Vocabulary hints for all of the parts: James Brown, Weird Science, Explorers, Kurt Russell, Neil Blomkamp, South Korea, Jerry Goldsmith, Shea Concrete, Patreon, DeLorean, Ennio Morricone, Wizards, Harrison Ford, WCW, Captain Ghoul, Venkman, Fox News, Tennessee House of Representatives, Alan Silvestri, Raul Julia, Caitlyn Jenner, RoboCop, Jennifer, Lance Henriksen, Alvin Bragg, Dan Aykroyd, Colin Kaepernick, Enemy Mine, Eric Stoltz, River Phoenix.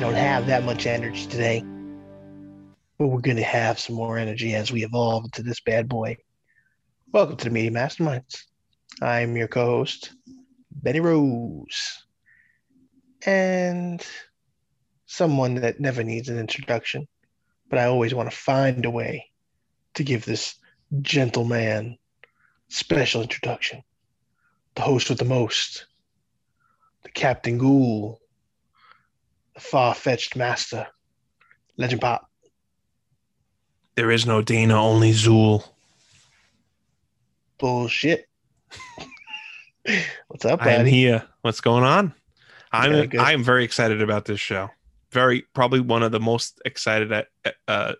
don't have that much energy today, but we're going to have some more energy as we evolve into this bad boy. Welcome to the Media Masterminds. I'm your co-host, Benny Rose, and someone that never needs an introduction, but I always want to find a way to give this gentleman special introduction. The host with the most, the Captain Ghoul, the far-fetched master, Legend Pop. There is no Dana, only Zool. Bullshit. What's up, buddy? I'm here. What's going on? I'm very excited about this show. Probably one of the most excited at. I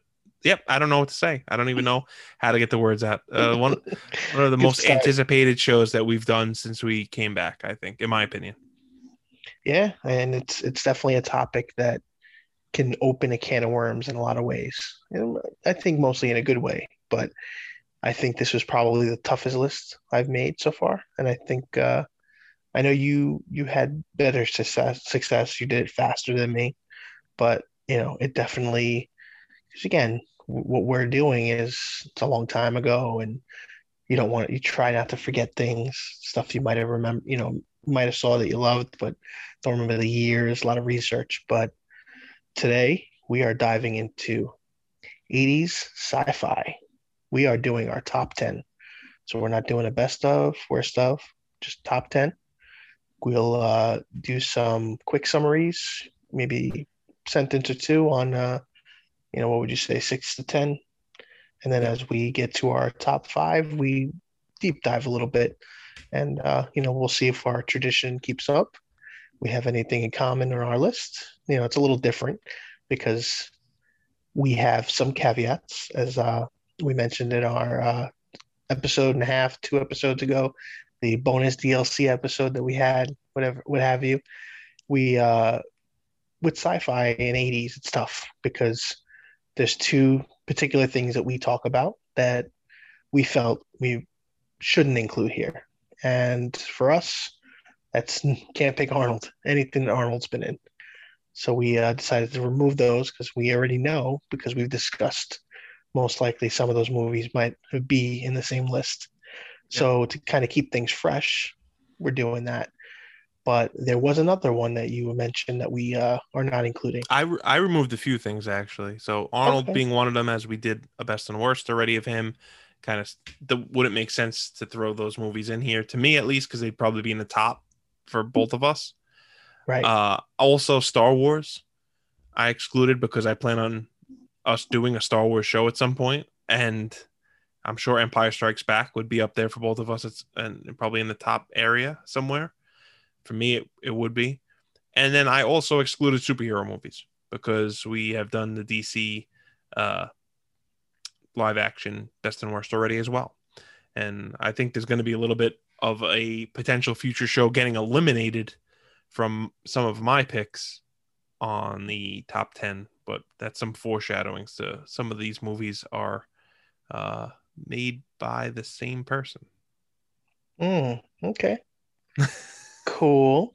don't know what to say. I don't even know how to get the words out. One of the most anticipated shows that we've done since we came back, I think, in my opinion. Yeah, and it's definitely a topic that can open a can of worms in a lot of ways. And I think mostly in a good way, but I think this was probably the toughest list I've made so far. And I think I know you had better success. You did it faster than me, but you know it definitely. Because again, what we're doing is it's a long time ago, and you try not to forget things, stuff you might have remember. You know, might have saw that you loved, but don't remember the years. A lot of research, but today we are diving into 80s sci-fi. We are doing our top 10. So we're not doing a best of, worst of, just top 10. We'll do some quick summaries, maybe sentence or two on, what would you say, 6 to 10. And then as we get to our top 5, we deep dive a little bit. And, we'll see if our tradition keeps up. We have anything in common on our list. You know, it's a little different because we have some caveats as we mentioned in our episode and a half, 2 episodes ago, the bonus DLC episode that we had, whatever, what have you. We, with sci-fi in 80s, it's tough because there's 2 particular things that we talk about that we felt we shouldn't include here. And for us, that's can't pick Arnold, anything that Arnold's been in. So we decided to remove those because we already know, because we've discussed most likely some of those movies might be in the same list. Yeah. So to kind of keep things fresh, we're doing that. But there was another one that you mentioned that we are not including. I removed a few things, actually. So Arnold being one of them, as we did a best and worst already of him, kind of wouldn't make sense to throw those movies in here, to me at least, because they'd probably be in the top for both of us. Right. Also, Star Wars, I excluded because I plan on us doing a Star Wars show at some point, and I'm sure Empire Strikes Back would be up there for both of us. It's and probably in the top area somewhere. For me, it would be. And then I also excluded superhero movies because we have done the DC live action best and worst already as well. And I think there's going to be a little bit of a potential future show getting eliminated from some of my picks on the top 10. But that's some foreshadowing. So some of these movies are made by the same person. Okay. Cool.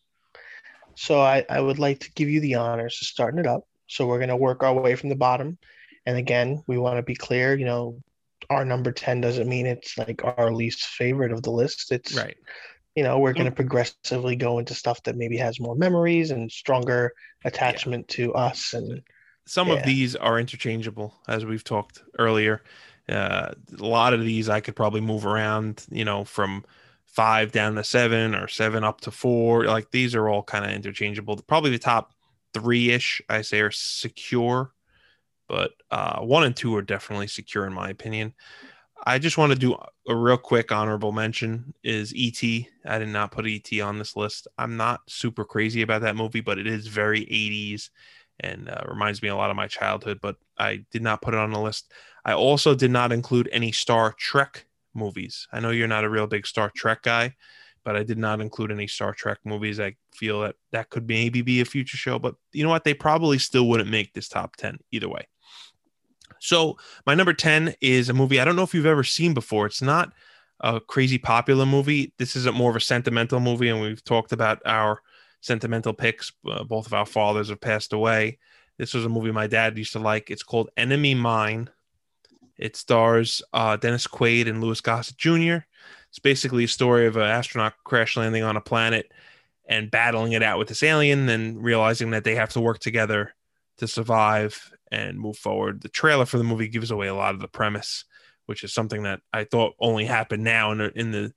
So I would like to give you the honors of starting it up. So we're going to work our way from the bottom. And again, we want to be clear, our number 10 doesn't mean it's like our least favorite of the list. It's right. We're going to progressively go into stuff that maybe has more memories and stronger attachment to us. And some of these are interchangeable, as we've talked earlier. A lot of these I could probably move around, from 5 down to 7 or 7 up to 4. Like these are all kind of interchangeable. Probably the top 3-ish, I say, are secure, but 1 and 2 are definitely secure in my opinion. I just want to do a real quick honorable mention is E.T. I did not put E.T. on this list. I'm not super crazy about that movie, but it is very 80s. And reminds me a lot of my childhood, but I did not put it on the list. I also did not include any Star Trek movies. I know you're not a real big Star Trek guy, but I did not include any Star Trek movies. I feel that could maybe be a future show, but you know what? They probably still wouldn't make this top 10 either way. So my number 10 is a movie I don't know if you've ever seen before. It's not a crazy popular movie. This is more of a sentimental movie, and we've talked about our sentimental picks. Both of our fathers have passed away. This was a movie my dad used to like. It's called Enemy Mine. It stars Dennis Quaid and Louis Gossett Jr. It's basically a story of an astronaut crash landing on a planet and battling it out with this alien and realizing that they have to work together to survive and move forward. The trailer for the movie gives away a lot of the premise, which is something that I thought only happened now in the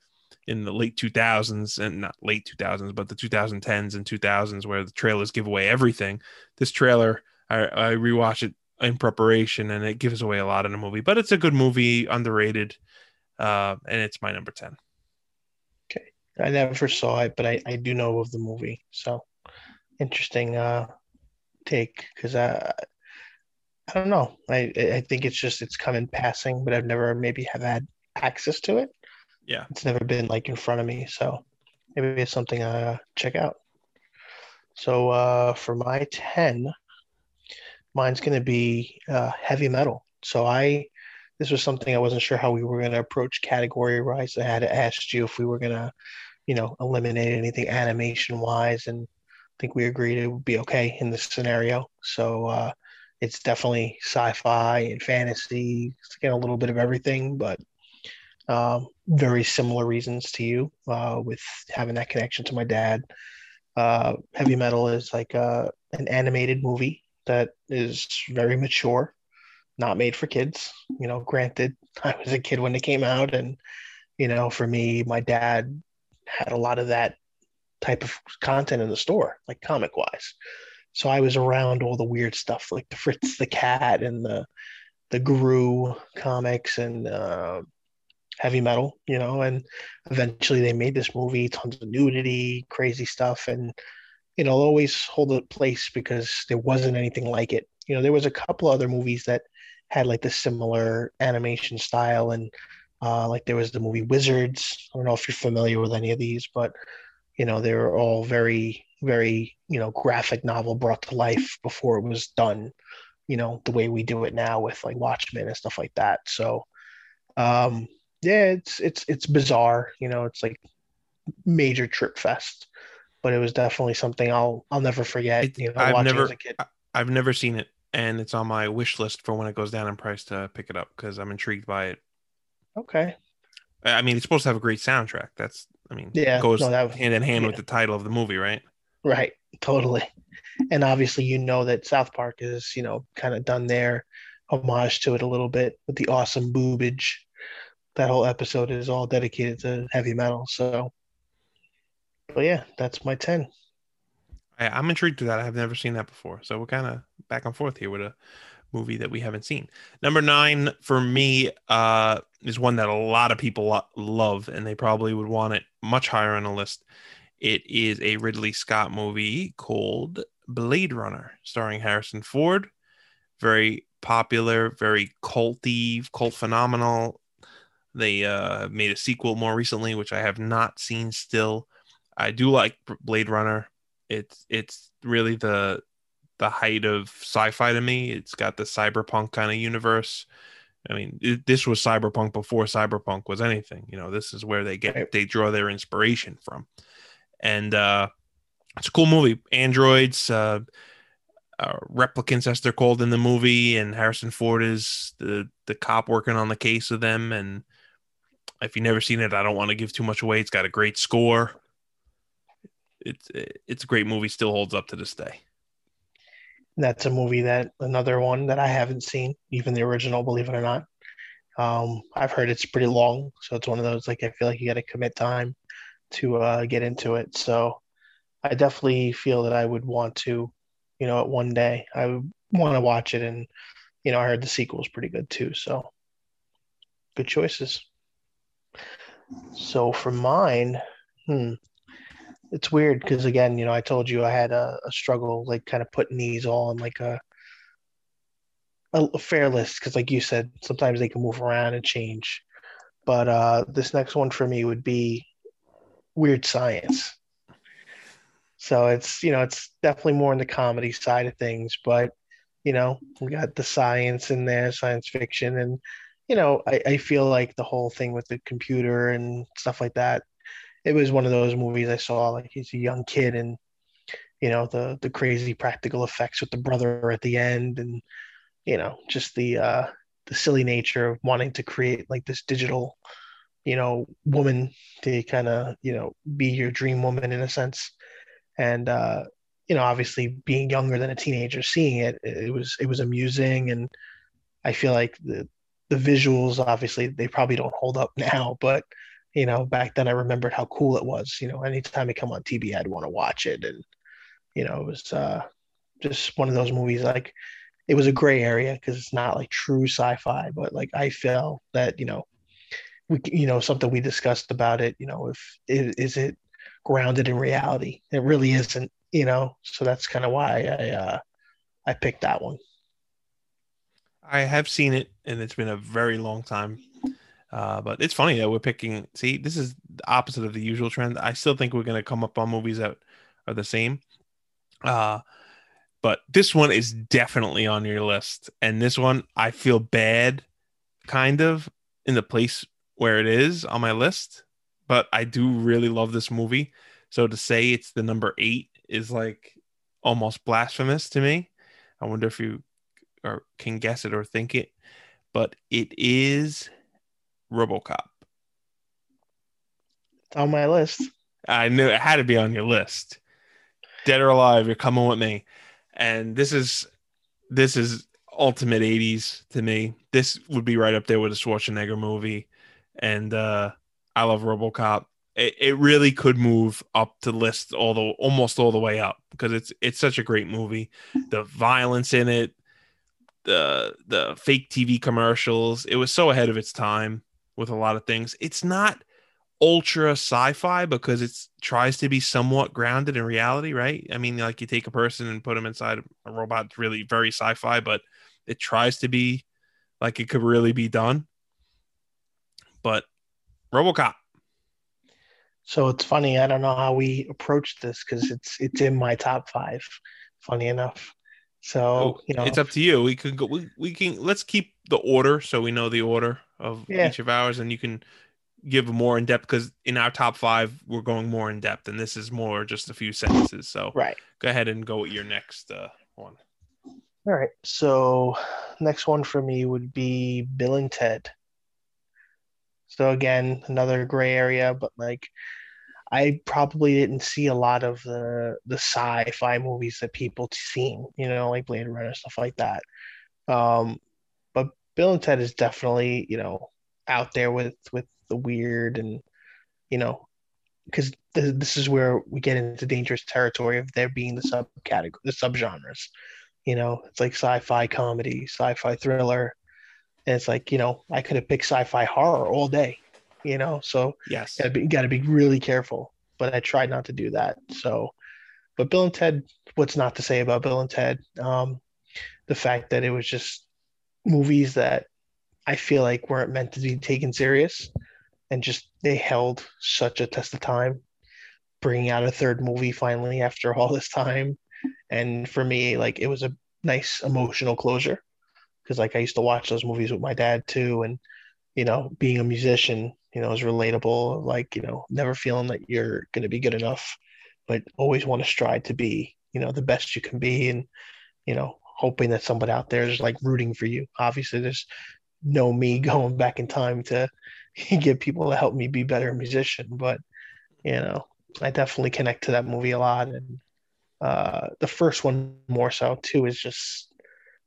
late 2000s, and not late 2000s, but the 2010s and 2000s, where the trailers give away everything. This trailer, I rewatched it in preparation, and it gives away a lot in the movie, but it's a good movie, underrated, and it's my number 10. Okay. I never saw it, but I do know of the movie. So interesting take, because I don't know. I think it's just, it's come in passing, but I've never maybe have had access to it. Yeah. It's never been like in front of me. So maybe it's something I check out. So for my 10, mine's going to be Heavy Metal. So this was something I wasn't sure how we were going to approach category-wise. I had asked you if we were going to, eliminate anything animation-wise. And I think we agreed it would be okay in this scenario. So it's definitely sci-fi and fantasy. It's again, a little bit of everything, but very similar reasons to you with having that connection to my dad. Heavy Metal is like an animated movie that is very mature, not made for kids. Granted, I was a kid when it came out, and for me, my dad had a lot of that type of content in the store, like comic wise. So I was around all the weird stuff, like the Fritz the Cat and the Gru comics and Heavy Metal, and eventually they made this movie, tons of nudity, crazy stuff. And, it'll always hold a place because there wasn't anything like it. There was a couple other movies that had like the similar animation style. And like there was the movie Wizards. I don't know if you're familiar with any of these, but, they were all very, very, graphic novel brought to life before it was done, the way we do it now with like Watchmen and stuff like that. So, yeah, it's bizarre, it's like major trip fest, but it was definitely something I'll never forget. Watching as a kid. I've never seen it, and it's on my wish list for when it goes down in price to pick it up because I'm intrigued by it. Okay. I mean, it's supposed to have a great soundtrack. It goes hand in hand with the title of the movie, right? Right, totally. And obviously, that South Park is, kind of done their homage to it a little bit with the awesome boobage. That whole episode is all dedicated to Heavy Metal. So, but yeah, that's my 10. I'm intrigued to that. I have never seen that before. So we're kind of back and forth here with a movie that we haven't seen. Number 9 for me is one that a lot of people love, and they probably would want it much higher on the list. It is a Ridley Scott movie called Blade Runner, starring Harrison Ford. Very popular, very culty, cult phenomenal. They made a sequel more recently, which I have not seen still. I do like Blade Runner. It's really the height of sci-fi to me. It's got the cyberpunk kind of universe. I mean, this was cyberpunk before cyberpunk was anything. This is where they draw their inspiration from. And it's a cool movie. Androids, replicants, as they're called in the movie, and Harrison Ford is the cop working on the case of them. And if you've never seen it, I don't want to give too much away. It's got a great score. It's a great movie, still holds up to this day. That's a movie another one that I haven't seen, even the original, believe it or not. I've heard it's pretty long, so it's one of those, I feel like you got to commit time to get into it. So I definitely feel that I would want to, at one day I would want to watch it. And, I heard the sequel is pretty good too. So good choices. So for mine, it's weird because, again, I told you I had a struggle, kind of putting these all in a fair list because, like you said, sometimes they can move around and change. But this next one for me would be Weird Science. So it's, it's definitely more on the comedy side of things. But, we got the science in there, science fiction. And, I feel like the whole thing with the computer and stuff like that. It was one of those movies I saw, he's a young kid and you know, the crazy practical effects with the brother at the end, and, you know, just the silly nature of wanting to create like this digital, you know, woman to kind of, you know, be your dream woman in a sense. And, you know, obviously being younger than a teenager, seeing it, it was amusing. And I feel like the visuals, obviously they probably don't hold up now, but, you know, back then I remembered how cool it was. You know, anytime it come on TV, I'd want to watch it. And, you know, it was just one of those movies, like, it was a gray area because it's not like true sci-fi, but like I felt that, you know, we, you know, something we discussed about it, you know, is it grounded in reality? It really isn't, you know, so that's kind of why I picked that one. I have seen it, and it's been a very long time. But it's funny that we're picking. See, this is the opposite of the usual trend. I still think we're going to come up on movies that are the same. But this one is definitely on your list. And this one, I feel bad, kind of, in the place where it is on my list. But I do really love this movie. So to say it's the number 8 is like almost blasphemous to me. I wonder if you or can guess it or think it. But it is RoboCop. It's on my list. I knew it had to be on your list. Dead or alive, you're coming with me. And this is ultimate 80s to me. This would be right up there with a Schwarzenegger movie. And I love RoboCop. It really could move up to list almost all the way up, because it's such a great movie. The violence in it, the fake TV commercials. It was so ahead of its time with a lot of things. It's not ultra sci-fi because it tries to be somewhat grounded in reality, right? I mean, like, you take a person and put them inside a robot, it's really very sci-fi, but it tries to be like it could really be done. But RoboCop. So it's funny. I don't know how we approached this because it's in my top 5, funny enough. So, you know, it's up to you. We could go, let's keep the order so we know the order of each of ours, and you can give more in depth, because in our top 5 we're going more in depth, and this is more just a few sentences. So right, go ahead and go with your next one. All right, so next one for me would be Bill and Ted. So again, another gray area, but like I probably didn't see a lot of the sci-fi movies that people seen, you know, like Blade Runner, stuff like that. But Bill and Ted is definitely, you know, out there with the weird, and, you know, because this is where we get into dangerous territory of there being the subcategory, the subgenres. You know, it's like sci-fi comedy, sci-fi thriller, and it's like, you know, I could have picked sci-fi horror all day, you know, so yes, you gotta be really careful, but I tried not to do that. So, but Bill and Ted, what's not to say about Bill and Ted? The fact that it was just movies that I feel like weren't meant to be taken serious, and just they held such a test of time, bringing out a third movie finally after all this time. And for me, like, it was a nice emotional closure, because like I used to watch those movies with my dad too, and, you know, being a musician, you know, is relatable, like, you know, never feeling that you're going to be good enough, but always want to strive to be, you know, the best you can be, and, you know, hoping that somebody out there is like rooting for you. Obviously there's no me going back in time to get people to help me be better musician, but, you know, I definitely connect to that movie a lot. And the first one more so too is just,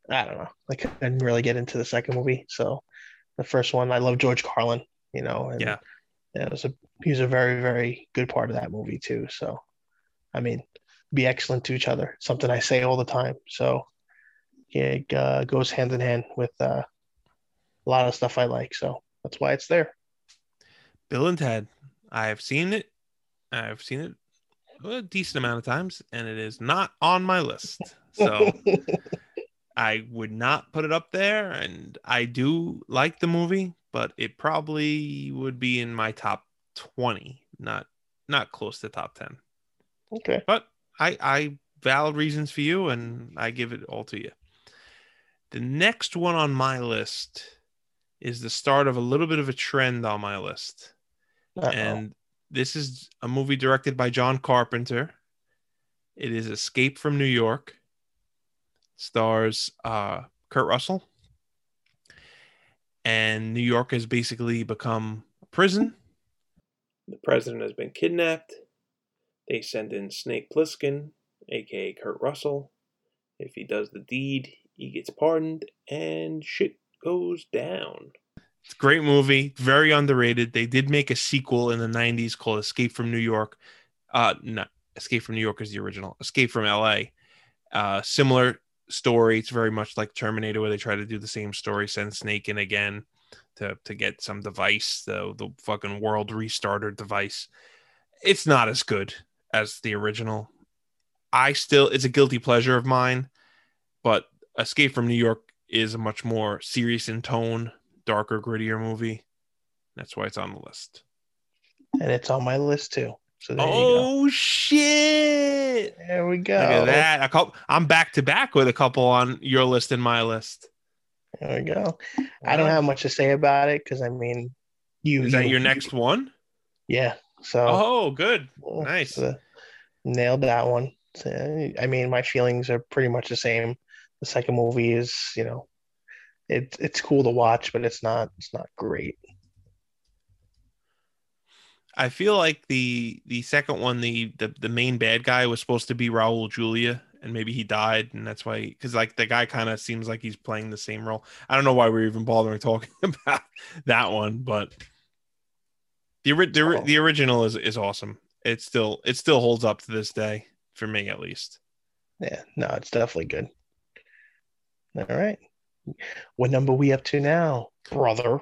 I don't know, like I didn't really get into the second movie. So the first one, I love George Carlin, you know, and yeah, he was a very, very good part of that movie too. So, I mean, be excellent to each other, something I say all the time. So yeah, it goes hand in hand with a lot of stuff I like. So that's why it's there. Bill and Ted. I've seen it a decent amount of times, and it is not on my list. So I would not put it up there, and I do like the movie, but it probably would be in my top 20, not close to top 10. Okay. But I valid reasons for you, and I give it all to you. The next one on my list is the start of a little bit of a trend on my list. Uh-oh. And this is a movie directed by John Carpenter. It is Escape from New York. Stars Kurt Russell. And New York has basically become a prison. The president has been kidnapped. They send in Snake Plissken, a.k.a. Kurt Russell. If he does the deed, he gets pardoned, and shit goes down. It's a great movie. Very underrated. They did make a sequel in the 90s called Escape from New York. No, Escape from New York is the original. Escape from L.A. Similar story. It's very much like Terminator, where they try to do the same story, send Snake in again to get some device, the fucking world restarter device. It's not as good as the original. It's a guilty pleasure of mine, but Escape from New York is a much more serious in tone, darker, grittier movie. That's why it's on the list. And it's on my list too. So there you go. Shit. There we go. Look at that. I'm back to back with a couple on your list and my list. There we go. Wow. I don't have much to say about it because, I mean, is that your next one? Yeah. So. Oh, good. Nice. Nailed that one. So, I mean, my feelings are pretty much the same. The second movie is, you know, it's cool to watch, but it's not great. I feel like the second one, the main bad guy was supposed to be Raul Julia, and maybe he died, and that's why, because like the guy kind of seems like he's playing the same role. I don't know why we're even bothering talking about that one, but the original is awesome. It still holds up to this day for me, at least. Yeah, no, it's definitely good. All right, what number are we up to now, brother?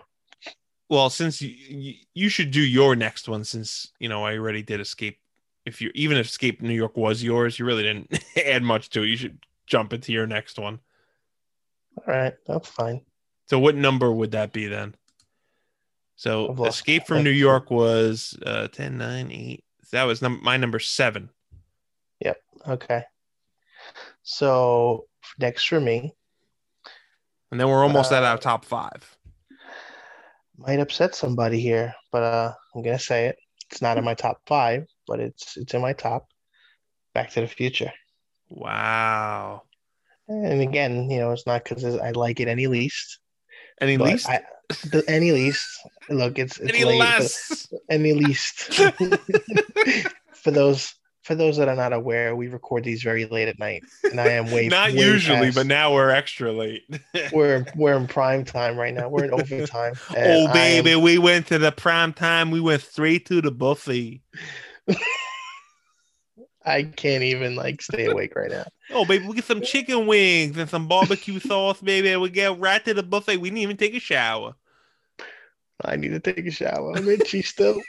Well, since you should do your next one, since you know I already did Escape. If Escape New York was yours, you really didn't add much to it. You should jump into your next one. All right, that's fine. So, what number would that be then? So, Escape from New York was 10, 9, 8. That was my number 7. Yep. Okay. So, next for me. And then we're almost at our top 5. Might upset somebody here, but I'm going to say it. It's not in my top 5, but it's in my top. Back to the Future. Wow. And again, you know, it's not because I like it any least. Any least? Any least. Look, it's any late, less. Any least. For those that are not aware, we record these very late at night, and I am way not way usually, past. But now we're extra late. We're in prime time right now. We're in overtime. Oh baby, we went to the prime time. We went straight to the buffet. I can't even stay awake right now. Oh baby, we get some chicken wings and some barbecue sauce, baby. We get right to the buffet. We didn't even take a shower. I need to take a shower. I'm itchy still.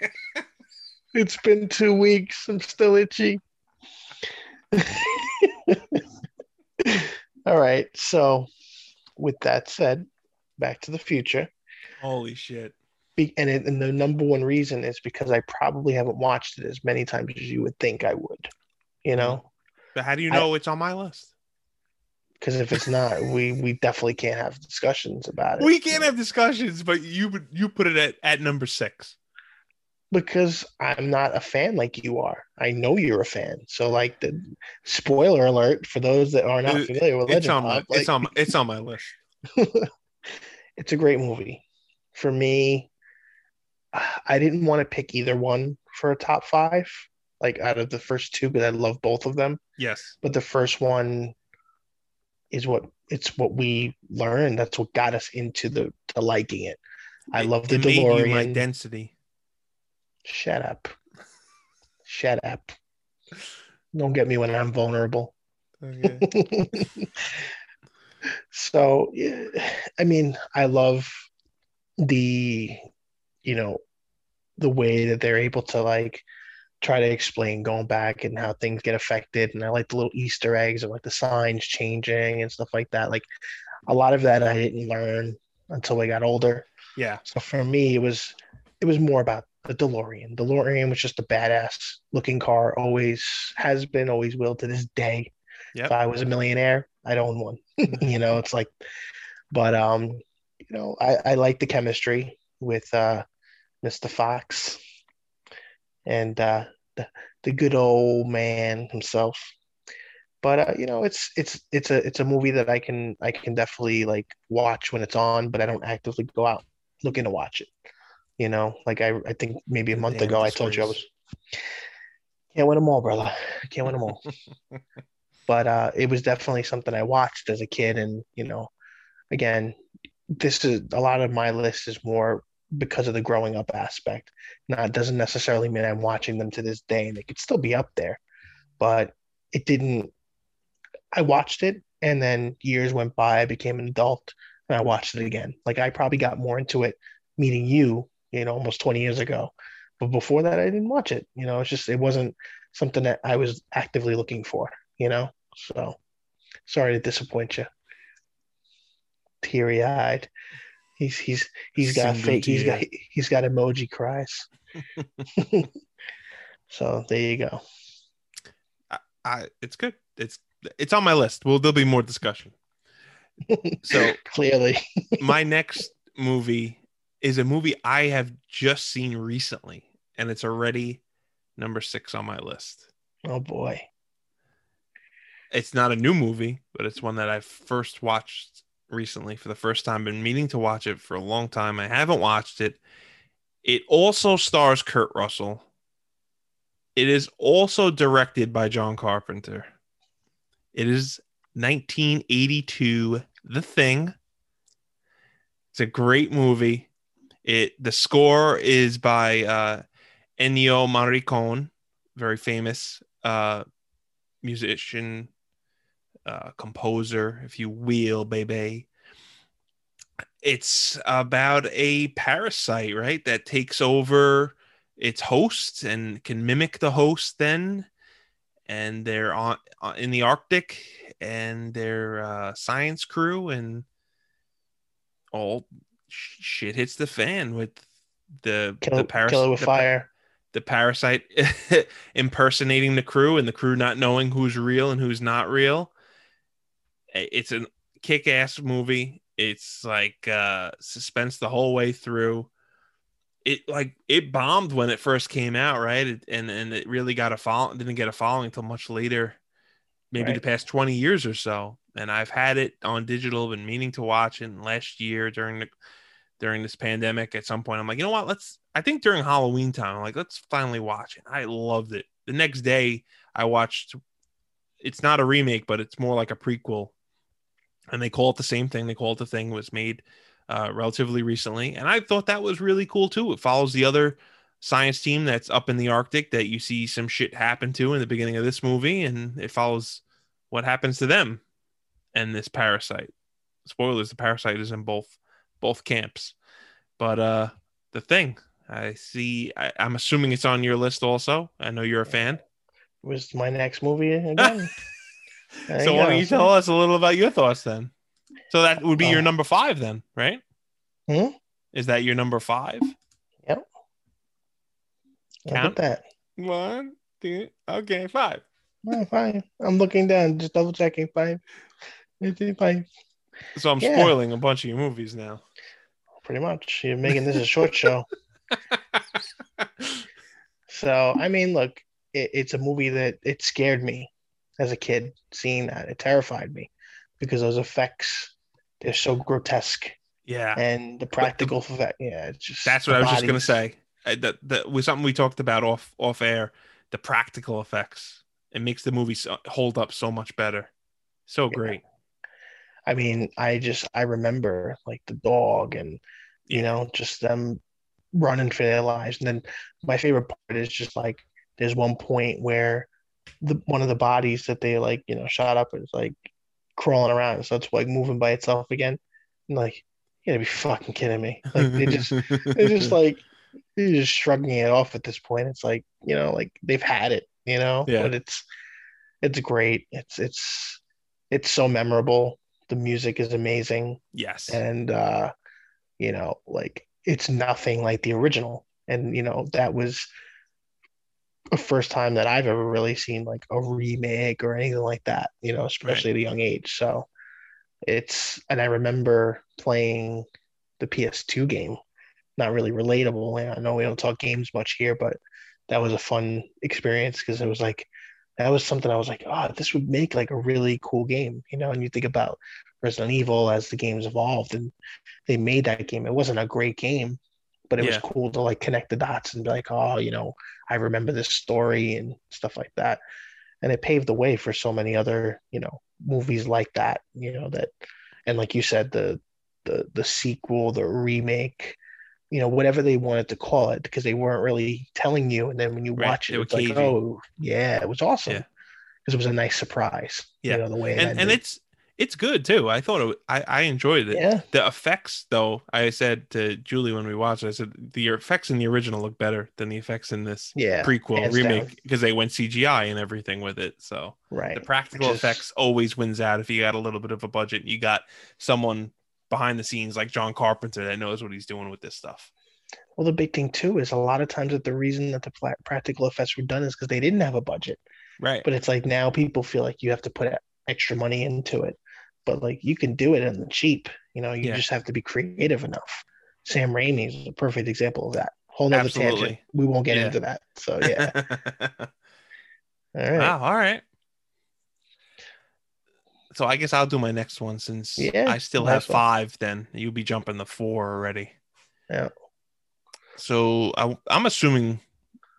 It's been 2 weeks. I'm still itchy. All right. So with that said, Back to the Future. Holy shit. And the number one reason is because I probably haven't watched it as many times as you would think I would, you know? But how do you know it's on my list? Because if it's not, we definitely can't have discussions about it. We can't have discussions, but you put it at number 6. Because I'm not a fan like you are. I know you're a fan. So, the spoiler alert for those that are not familiar with Legend Pop. It's on my list. It's a great movie. For me, I didn't want to pick either one for a top 5, out of the first 2, because I love both of them. Yes. But the first one is what we learned. That's what got us into the liking it. I love the DeLorean. Made you my density. Shut up. Don't get me when I'm vulnerable. Okay. So, I mean, I love the way that they're able to try to explain going back and how things get affected. And I like the little Easter eggs and the signs changing and stuff like that. A lot of that I didn't learn until I got older. Yeah. So for me, it was more about the DeLorean. DeLorean was just a badass looking car. Always has been, always will to this day. Yep. If I was a millionaire, I'd own one. I like the chemistry with Mr. Fox and the good old man himself. But you know, it's a movie that I can definitely like watch when it's on, but I don't actively go out looking to watch it. You know, like I think maybe a month ago I told you I was can't win them all, brother. I can't win them all. But it was definitely something I watched as a kid, and you know, again, this is a lot of my list is more because of the growing up aspect. Now, it doesn't necessarily mean I'm watching them to this day, and they could still be up there, but it didn't. I watched it, and then years went by. I became an adult, and I watched it again. Like, I probably got more into it meeting you, you know, almost 20 years ago. But before that, I didn't watch it. You know, it's just, it wasn't something that I was actively looking for, you know? So sorry to disappoint you. Teary eyed. He's got fake. He's got emoji cries. So there you go. It's good. It's on my list. Well, there'll be more discussion. So clearly, my next movie is a movie I have just seen recently, and it's already number 6 on my list. Oh boy. It's not a new movie, but it's one that I first watched recently for the first time. Been meaning to watch it for a long time. I haven't watched it. It also stars Kurt Russell. It is also directed by John Carpenter. It is 1982, The Thing. It's a great movie. The score is by Ennio Morricone, very famous musician, composer, if you will, baby. It's about a parasite, right, that takes over its host and can mimic the host then. And they're in the Arctic, and their science crew, and all shit hits the fan with the parasite with fire. The parasite impersonating the crew, and the crew not knowing who's real and who's not real. It's a kick-ass movie. It's like suspense the whole way through. It bombed when it first came out, right? And it really didn't get a following until much later, maybe right. The past 20 years or so. And I've had it on digital, been meaning to watch it. And last year during this pandemic, at some point, I'm like, you know what? I think during Halloween time, I'm like, let's finally watch it. I loved it. The next day I watched, it's not a remake, but it's more like a prequel. And they call it the same thing. They call it The Thing. It was made relatively recently. And I thought that was really cool too. It follows the other science team that's up in the Arctic that you see some shit happen to in the beginning of this movie. And it follows what happens to them and this parasite. Spoilers, the parasite is in both camps. But The Thing, I'm assuming it's on your list also. I know you're a fan. It was my next movie again. So why don't you tell us a little about your thoughts then? So that would be your number 5 then, right? Hmm? Is that your number 5? Yep. Count that. 1, 2, okay, 5. Oh, 5. I'm looking down, just double checking. 5. So I'm spoiling a bunch of your movies now. Pretty much. You're making this a short show. So, I mean, look, it's a movie that it scared me as a kid seeing that. It terrified me because those effects, they're so grotesque. Yeah. And the practical effect. Yeah. It's just that's what I was just going to say. That was something we talked about off air. The practical effects. It makes the movie hold up so much better. So great. Yeah. I mean, I remember like the dog and, you know, just them running for their lives. And then my favorite part is just like, there's one point where one of the bodies that they like, you know, shot up is like crawling around. So it's like moving by itself again. I'm like, you gotta be fucking kidding me. Like they're just shrugging it off at this point. It's like, you know, like they've had it, you know, yeah. But it's great. It's so memorable. The music is amazing. Yes. And, you know, like it's nothing like the original. And, you know, that was the first time that I've ever really seen like a remake or anything like that, you know, especially right. At a young age. So and I remember playing the PS2 game, not really relatable. And I know we don't talk games much here, but that was a fun experience because it was like, that was something I was like, oh, this would make like a really cool game, you know. And you think about Resident Evil as the games evolved, and they made that game. It wasn't a great game, but it was cool to like connect the dots and be like, oh, you know, I remember this story and stuff like that. And it paved the way for so many other, you know, movies like that, you know, that, and like you said, the sequel, the remake, you know, whatever they wanted to call it, because they weren't really telling you. And then when you watch it, it's like, oh yeah, it was awesome. Because it was a nice surprise, you know, the way it ended. And it's good too. I thought I enjoyed it. Yeah. The effects, though, I said to Julie when we watched it, I said the effects in the original look better than the effects in this prequel remake, because they went CGI and everything with it. So the practical effects always wins out. If you got a little bit of a budget, you got someone behind the scenes like John Carpenter that knows what he's doing with this stuff. Well, the big thing too is a lot of times that the reason that the practical effects were done is because they didn't have a budget. Right. But it's like now people feel like you have to put extra money into it. But like you can do it on the cheap, you know, you just have to be creative enough. Sam Raimi is a perfect example of that. Whole nother tangent. We won't get into that. So yeah. All right. Wow, all right. So I guess I'll do my next one since I still have five. Then you'll be jumping the four already. Yeah. So I'm assuming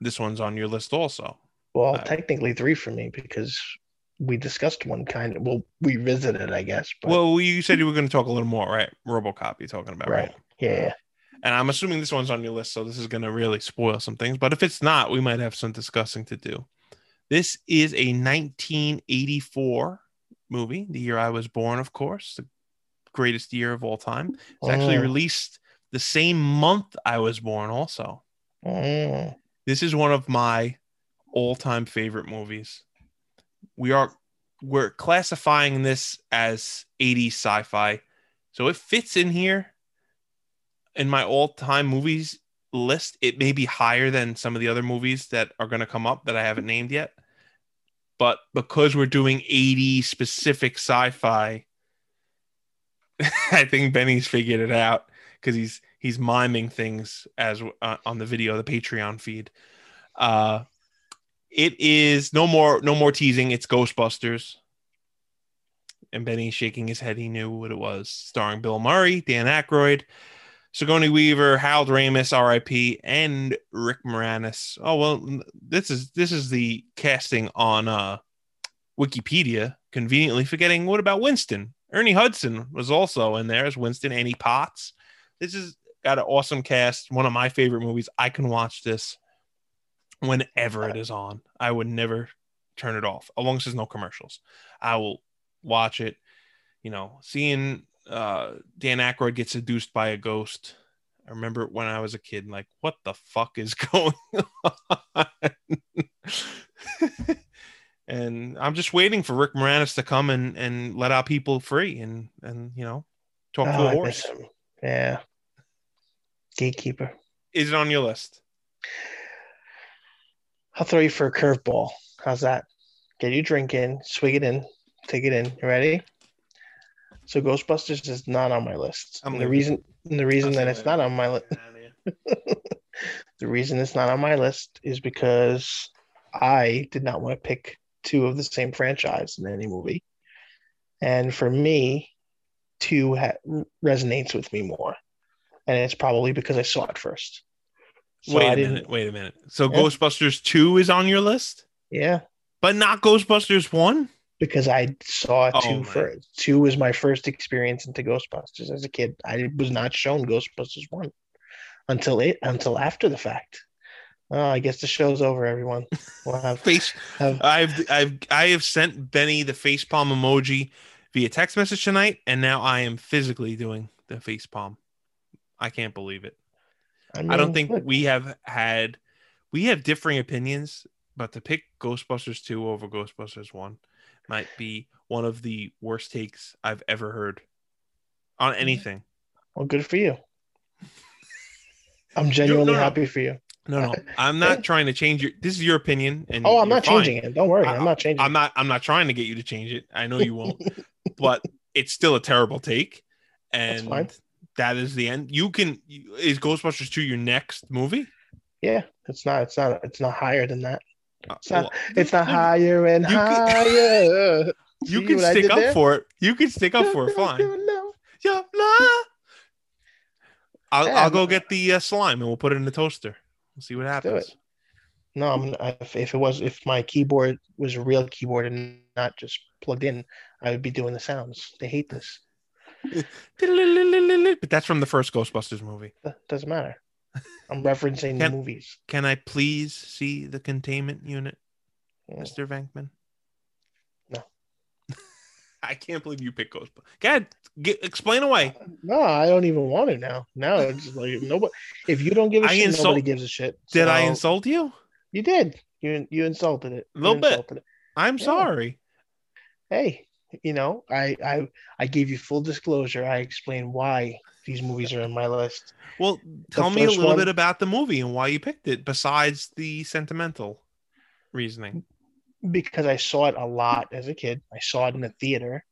this one's on your list also. Well, technically three for me because we discussed one kind of, well, we visited, I guess. But... Well, you said you were going to talk a little more, right? RoboCop, you're talking about, right? Yeah. And I'm assuming this one's on your list, so this is going to really spoil some things. But if it's not, we might have some discussing to do. This is a 1984 movie, the year I was born, of course, the greatest year of all time. It's actually released the same month I was born also. This is one of my all-time favorite movies. We're classifying this as 80s sci-fi, so it fits in here in my all-time movies list. It may be higher than some of the other movies that are going to come up that I haven't named yet, but because we're doing 80s specific sci-fi, I think Benny's figured it out because he's miming things as on the video, the Patreon feed. It is no more teasing. It's Ghostbusters. And Benny's shaking his head. He knew what it was. Starring Bill Murray, Dan Aykroyd, Sigourney Weaver, Harold Ramis, R.I.P., and Rick Moranis. Oh well, this is the casting on Wikipedia. Conveniently forgetting, what about Winston? Ernie Hudson was also in there as Winston. Annie Potts. This has got an awesome cast. One of my favorite movies. I can watch this whenever it is on. I would never turn it off. As long as there's no commercials, I will watch it. You know, seeing Dan Aykroyd get seduced by a ghost. I remember when I was a kid, like, what the fuck is going on? And I'm just waiting for Rick Moranis to come and let our people free and you know, talk to the horse. Yeah. Gatekeeper. Is it on your list? I'll throw you for a curveball. How's that? Get your drink in, swig it in, take it in. You ready? So Ghostbusters is not on my list. The reason it's not on my list is because I did not want to pick two of the same franchise in any movie. And for me, two resonates with me more. And it's probably because I saw it first. So wait a minute. So Ghostbusters 2 is on your list? Yeah. But not Ghostbusters 1? Because I saw 2 first. 2 was my first experience into Ghostbusters as a kid. I was not shown Ghostbusters 1 until after the fact. Oh, I guess the show's over, everyone. We'll have I have sent Benny the facepalm emoji via text message tonight, and now I am physically doing the facepalm. I can't believe it. I don't think we have differing opinions, but to pick Ghostbusters 2 over Ghostbusters 1 might be one of the worst takes I've ever heard on anything. Well, good for you. I'm genuinely happy for you. No, I'm not trying to change your. This is your opinion, and I'm not changing it. Don't worry, I'm not changing. I'm not trying to get you to change it. I know you won't, but it's still a terrible take, and. That's fine. That is the end. Is Ghostbusters 2 your next movie? Yeah, it's not higher than that. It's a higher and higher. You can stick up there? For it. You can stick up for it. Fine. Yeah, I'll go get the slime and we'll put it in the toaster. We'll see what happens. Let's do it. No, if my keyboard was a real keyboard and not just plugged in, I would be doing the sounds. They hate this. But that's from the first Ghostbusters movie. Doesn't matter. I'm referencing the movies. Can I please see the containment unit, Mr. Venkman? No. I can't believe you picked Ghostbusters. God, explain away. No, I don't even want it now. Now it's like nobody. If you don't give a shit, nobody gives a shit. So did I insult you? You did. You insulted it. A little bit. I'm sorry. Hey, I gave you full disclosure. I explained why these movies are in my list. Well, tell me a little bit about the movie and why you picked it, besides the sentimental reasoning. Because I saw it a lot as a kid. I saw it in the theater,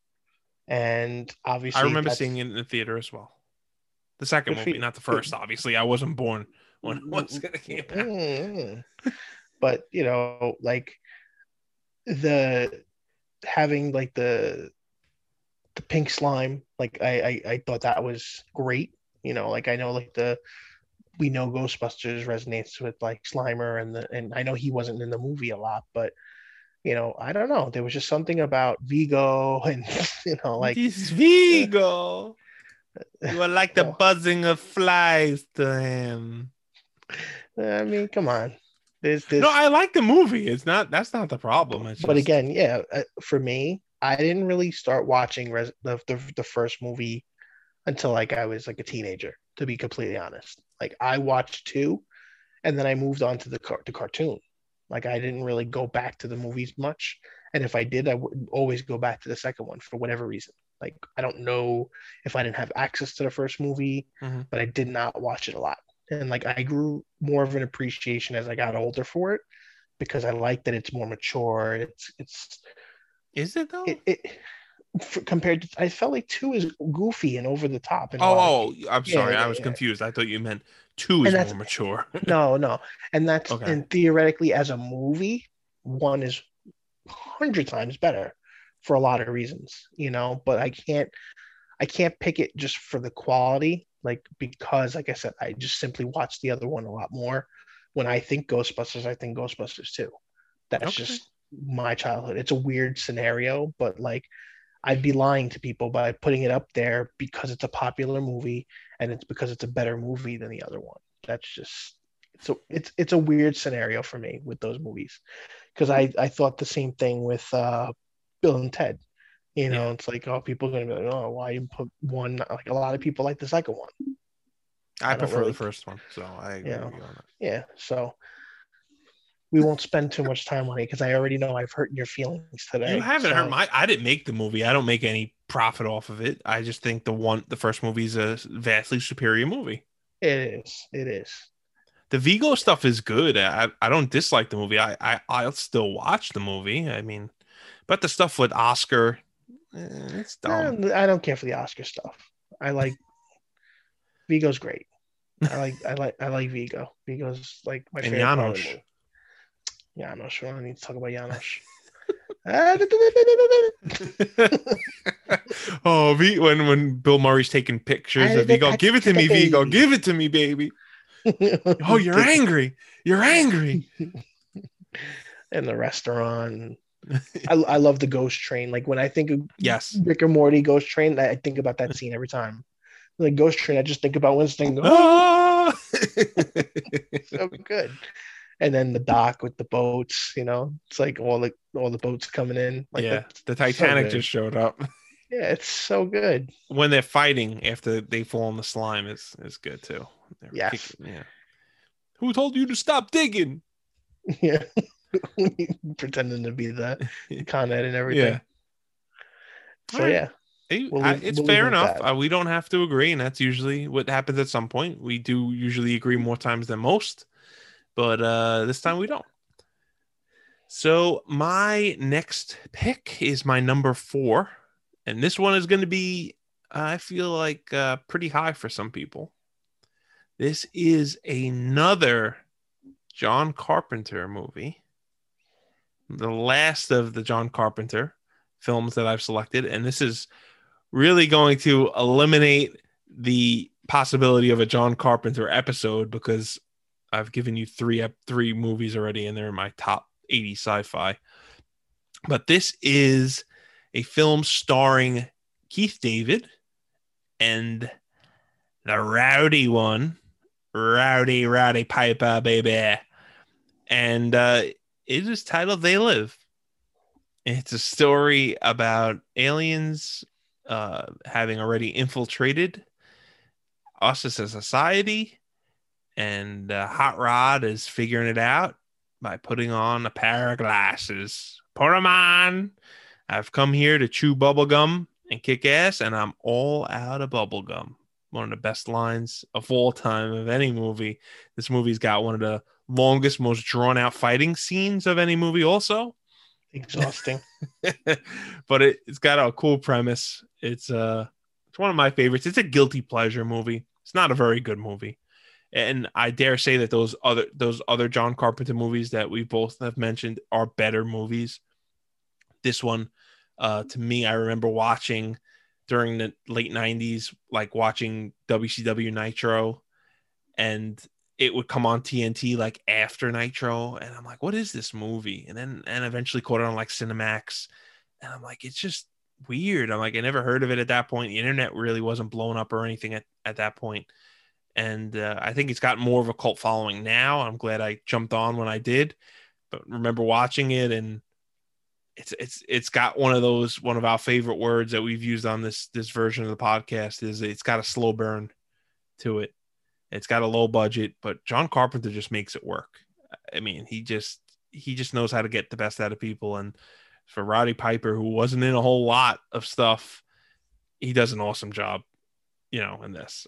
and obviously I remember seeing it in the theater as well. The second movie, not the first. Obviously, I wasn't born once it came out. But having the pink slime, I thought that was great. We know Ghostbusters resonates with Slimer and I know he wasn't in the movie a lot, but I don't know. There was just something about Vigo and this Vigo. You were like the buzzing of flies to him. I mean, come on. There's... No, I like the movie. That's not the problem. But again, yeah, for me, I didn't really start watching the first movie until I was a teenager, to be completely honest. I watched 2, and then I moved on to the cartoon. I didn't really go back to the movies much, and if I did, I would always go back to the second one for whatever reason. I don't know if I didn't have access to the first movie, but I did not watch it a lot. And I grew more of an appreciation as I got older for it, because I like that it's more mature. Is it though? Compared to, I felt like 2 is goofy and over the top. I'm sorry, I was confused. I thought you meant 2 is more mature. No, and that's okay. And theoretically, as a movie, 1 is 100 times better for a lot of reasons, But I can't pick it just for the quality. Because, like I said, I just simply watch the other one a lot more. When I think Ghostbusters, I think Ghostbusters 2. That's just my childhood. It's a weird scenario, but I'd be lying to people by putting it up there because it's a popular movie and it's because it's a better movie than the other one. That's just so it's a weird scenario for me with those movies, because I thought the same thing with Bill and Ted. It's people are going to be like, oh, why you put 1? A lot of people like the second one. I prefer the first one, so I agree with you on that. Yeah, so we won't spend too much time on it, because I already know I've hurt your feelings today. You haven't hurt my... I didn't make the movie. I don't make any profit off of it. I just think the first movie is a vastly superior movie. It is. The Vigo stuff is good. I don't dislike the movie. I'll still watch the movie. I mean, but the stuff with Oscar... It's dumb. I don't care for the Oscar stuff. I like Vigo's great. I like Vigo. Vigo's my favorite. And Janosch. Janosch. I don't need to talk about Janosch. Oh, when Bill Murray's taking pictures of Vigo, give it to me, Vigo. Give it to me, baby. Oh, you're angry. You're angry. In the restaurant. I love the ghost train. When I think of Rick and Morty ghost train, I think about that scene every time. Ghost train, I just think about Winston going, oh! So good. And then the dock with the boats, it's all the boats coming in. The Titanic so just showed up. Yeah, it's so good. When they're fighting after they fall in the slime, it's good too. Yeah. Who told you to stop digging? Yeah. Pretending to be the Con Ed and everything. It's fair enough. We don't have to agree, and that's usually what happens at some point. We do usually agree more times than most, but this time we don't. So my next pick is my number 4, and this one is going to be, I feel like, pretty high for some people. This is another John Carpenter movie. the last of the John Carpenter films that I've selected, and this is really going to eliminate the possibility of a John Carpenter episode because I've given you three movies already, and they're in my top 80 sci-fi. But this is a film starring Keith David and the rowdy one, Rowdy Piper, baby. And it is titled They Live. It's a story about aliens having already infiltrated us as a society, and Hot Rod is figuring it out by putting on a pair of glasses. Put them on. I've come here to chew bubblegum and kick ass, and I'm all out of bubblegum. One of the best lines of all time of any movie. This movie's got one of the longest, most drawn-out fighting scenes of any movie also. Exhausting. But it's got a cool premise. It's one of my favorites. It's a guilty pleasure movie. It's not a very good movie. And I dare say that those other John Carpenter movies that we both have mentioned are better movies. This one, to me, I remember watching during the late 90s, like watching WCW Nitro, and it would come on TNT like after Nitro, and I'm like, what is this movie? And then eventually caught it on like Cinemax, and I'm like, it's just weird. I'm like, I never heard of it at that point. The internet really wasn't blown up or anything at that point. And I think it's got more of a cult following now. I'm glad I jumped on when I did, but remember watching it, and it's got one of our favorite words that we've used on this version of the podcast is it's got a slow burn to it. It's got a low budget, but John Carpenter just makes it work. I mean, he just knows how to get the best out of people. And for Roddy Piper, who wasn't in a whole lot of stuff, he does an awesome job, you know, in this.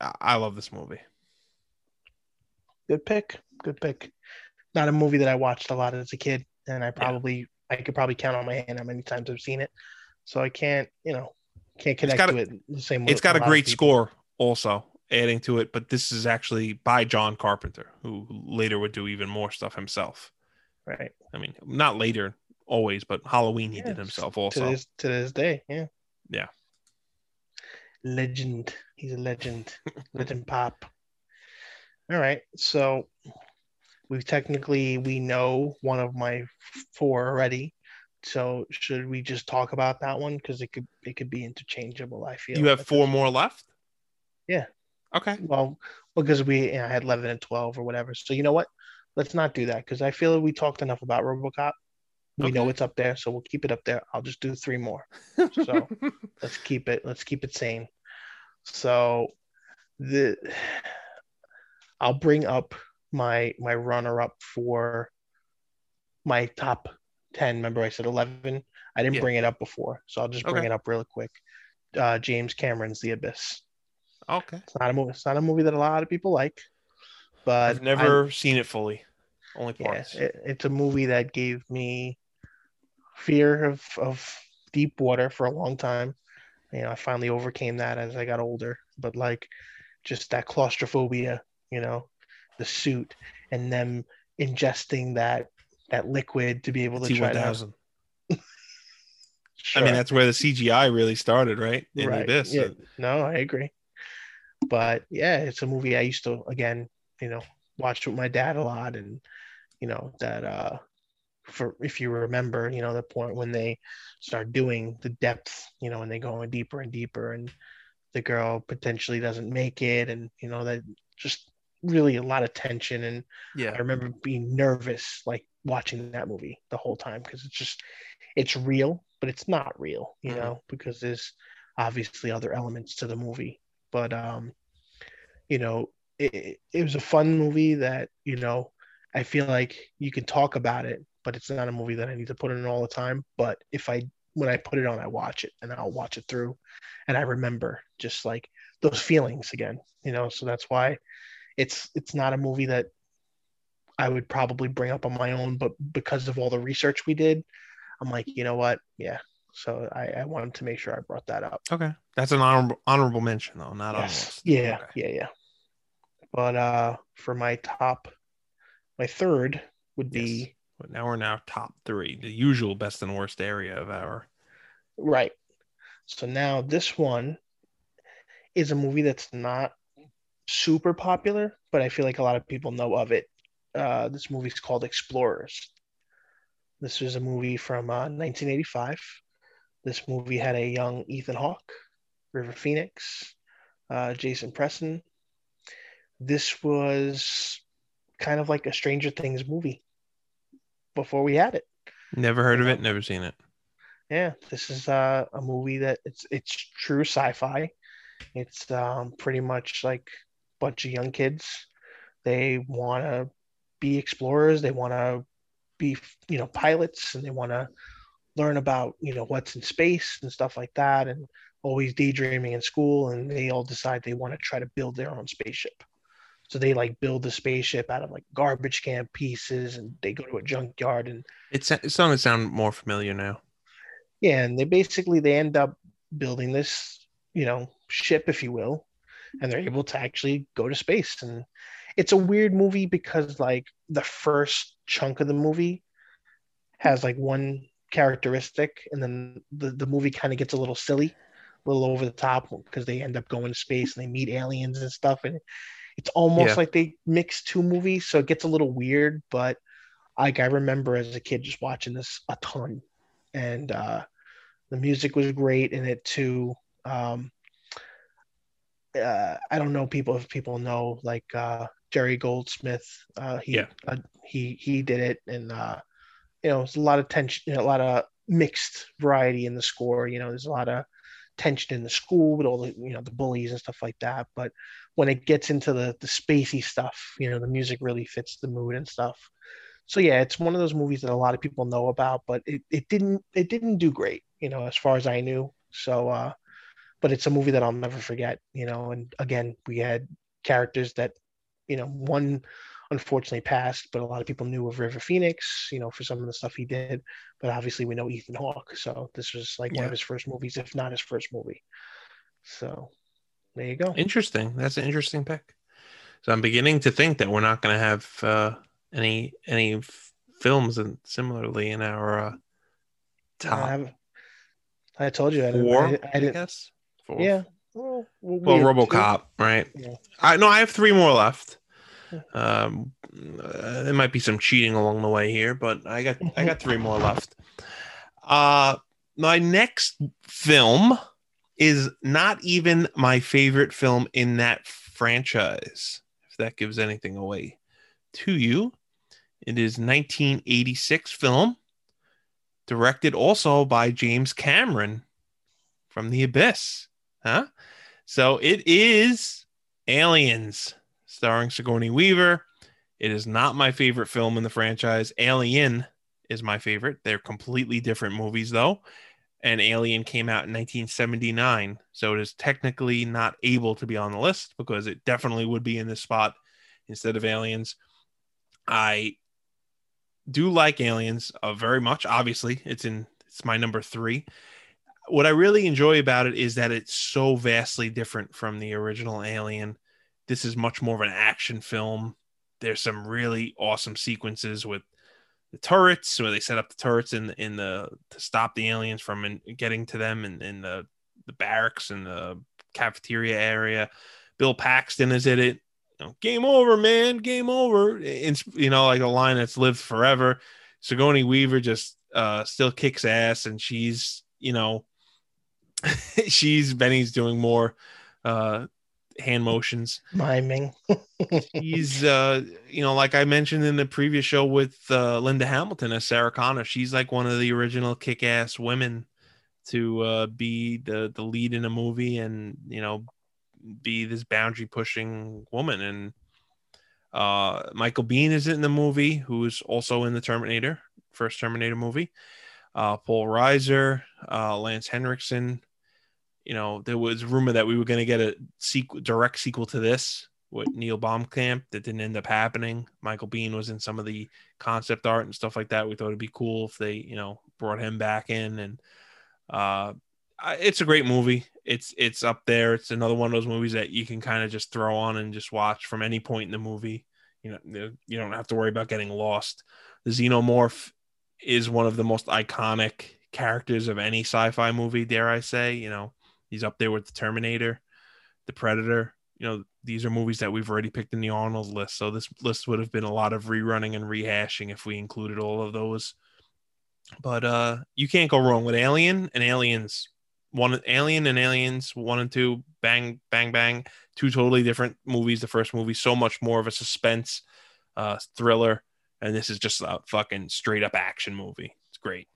I love this movie. Good pick. Not a movie that I watched a lot as a kid, and I could probably count on my hand how many times I've seen it. So I can't connect to it the same way. It's got a great score also adding to it, but this is actually by John Carpenter, who later would do even more stuff himself. Right. I mean, not later always, but Halloween he did himself also. To this day, yeah. Yeah. Legend. He's a legend. Legend pop. All right. So we know one of my four already. So should we just talk about that one? Because it could be interchangeable, I feel. You have four more left? Yeah. Okay. Well, because I had 11 and 12 or whatever. So you know what? Let's not do that, because I feel we talked enough about RoboCop. We know it's up there, so we'll keep it up there. I'll just do three more. So let's keep it sane. So I'll bring up my runner-up for my top 10. Remember I said 11? I didn't bring it up before, so I'll just bring it up real quick. James Cameron's The Abyss. Okay. It's not a movie that a lot of people like, but I've never seen it fully. Only parts. Yeah, it's a movie that gave me fear of deep water for a long time. You know, I finally overcame that as I got older, but like just that claustrophobia, you know, the suit and them ingesting that liquid to be able to try to... Sure. I mean, that's where the CGI really started, right? Right. This. Yeah. No, I agree. But yeah, it's a movie I used to, again, you know, watch with my dad a lot. And, you know, that if you remember, you know, the point when they start doing the depth, you know, and they go in deeper and deeper, and the girl potentially doesn't make it. And, you know, that just really a lot of tension. And I remember being nervous, like watching that movie the whole time, because it's real, but it's not real, you know, because there's obviously other elements to the movie. But, you know, it was a fun movie that, you know, I feel like you can talk about it, but it's not a movie that I need to put in all the time. But when I put it on, I watch it, and I'll watch it through. And I remember just like those feelings again, you know, so that's why it's not a movie that I would probably bring up on my own, but because of all the research we did, I'm like, you know what? Yeah. So I wanted to make sure I brought that up. Okay. That's an honorable mention, though, not honest. Yeah, okay. Yeah. But for my third would be But now we're now top three, the usual best and worst area of our. Right. So now this one is a movie that's not super popular, but I feel like a lot of people know of it. This movie is called Explorers. This was a movie from 1985. This movie had a young Ethan Hawke, River Phoenix, Jason Preston. This was kind of like a Stranger Things movie before we had it. Never heard of it, never seen it. Yeah, this is a movie that it's true sci-fi. It's pretty much like a bunch of young kids. They want to be explorers. They want to be, you know, pilots, and they want to learn about, you know, what's in space and stuff like that, and always daydreaming in school. And they all decide they want to try to build their own spaceship. So they like build a spaceship out of like garbage can pieces, and they go to a junkyard. And it's starting to sound more familiar now. Yeah, and they end up building this, you know, ship, if you will, and they're able to actually go to space. And it's a weird movie because like the first chunk of the movie has like one characteristic, and then the movie kind of gets a little silly, a little over the top, because they end up going to space and they meet aliens and stuff. And it's almost like they mix two movies, so it gets a little weird. But like I remember as a kid just watching this a ton, and the music was great in it too. I don't know if people know like Jerry Goldsmith. He did it, and you know, it's a lot of tension, you know, a lot of mixed variety in the score. You know, there's a lot of tension in the school with all the, you know, the bullies and stuff like that. But when it gets into the spacey stuff, you know, the music really fits the mood and stuff. So yeah, it's one of those movies that a lot of people know about, but it didn't do great, you know, as far as I knew. So, but it's a movie that I'll never forget, you know. And again, we had characters that, you know, one unfortunately passed, but a lot of people knew of River Phoenix, you know, for some of the stuff he did. But obviously, we know Ethan Hawke, so this was like one of his first movies, if not his first movie. So there you go. Interesting. That's an interesting pick. So I'm beginning to think that we're not going to have any films and similarly in our top. I told you I didn't. Yeah. Well, RoboCop, right? Yeah. I have three more left. There might be some cheating along the way here, but I got three more left. My next film is not even my favorite film in that franchise, if that gives anything away to you. It is 1986 film, directed also by James Cameron from The Abyss. Huh? So it is Aliens, starring Sigourney Weaver. It is not my favorite film in the franchise. Alien is my favorite. They're completely different movies, though. And Alien came out in 1979. So it is technically not able to be on the list because it definitely would be in this spot instead of Aliens. I do like Aliens very much. Obviously, it's my number three. What I really enjoy about it is that it's so vastly different from the original Alien. This is much more of an action film. There's some really awesome sequences with the turrets, where they set up the turrets to stop the aliens from getting to them in the barracks and the cafeteria area. Bill Paxton is in it. Game over, man. Game over. It's, you know, like a line that's lived forever. Sigourney Weaver just still kicks ass, and she's, you know, Benny's doing more hand motions, miming. She's, you know, like I mentioned in the previous show with Linda Hamilton as Sarah Connor, she's like one of the original kick-ass women to be the lead in a movie, and you know, be this boundary pushing woman. And Michael Biehn is in the movie, who's also in the Terminator, first Terminator movie. Paul Reiser, Lance Henriksen. You know, there was rumor that we were going to get a direct sequel to this with Neil Blomkamp. That didn't end up happening. Michael Biehn was in some of the concept art and stuff like that. We thought it'd be cool if they, you know, brought him back in. And it's a great movie. It's up there. It's another one of those movies that you can kind of just throw on and just watch from any point in the movie. You know, you don't have to worry about getting lost. The Xenomorph is one of the most iconic characters of any sci-fi movie, dare I say. You know, he's up there with the Terminator, the Predator. You know, these are movies that we've already picked in the Arnold list. So this list would have been a lot of rerunning and rehashing if we included all of those. But you can't go wrong with Alien and Aliens 1 and 2, bang, bang, bang. Two totally different movies. The first movie, so much more of a suspense thriller. And this is just a fucking straight up action movie. It's great.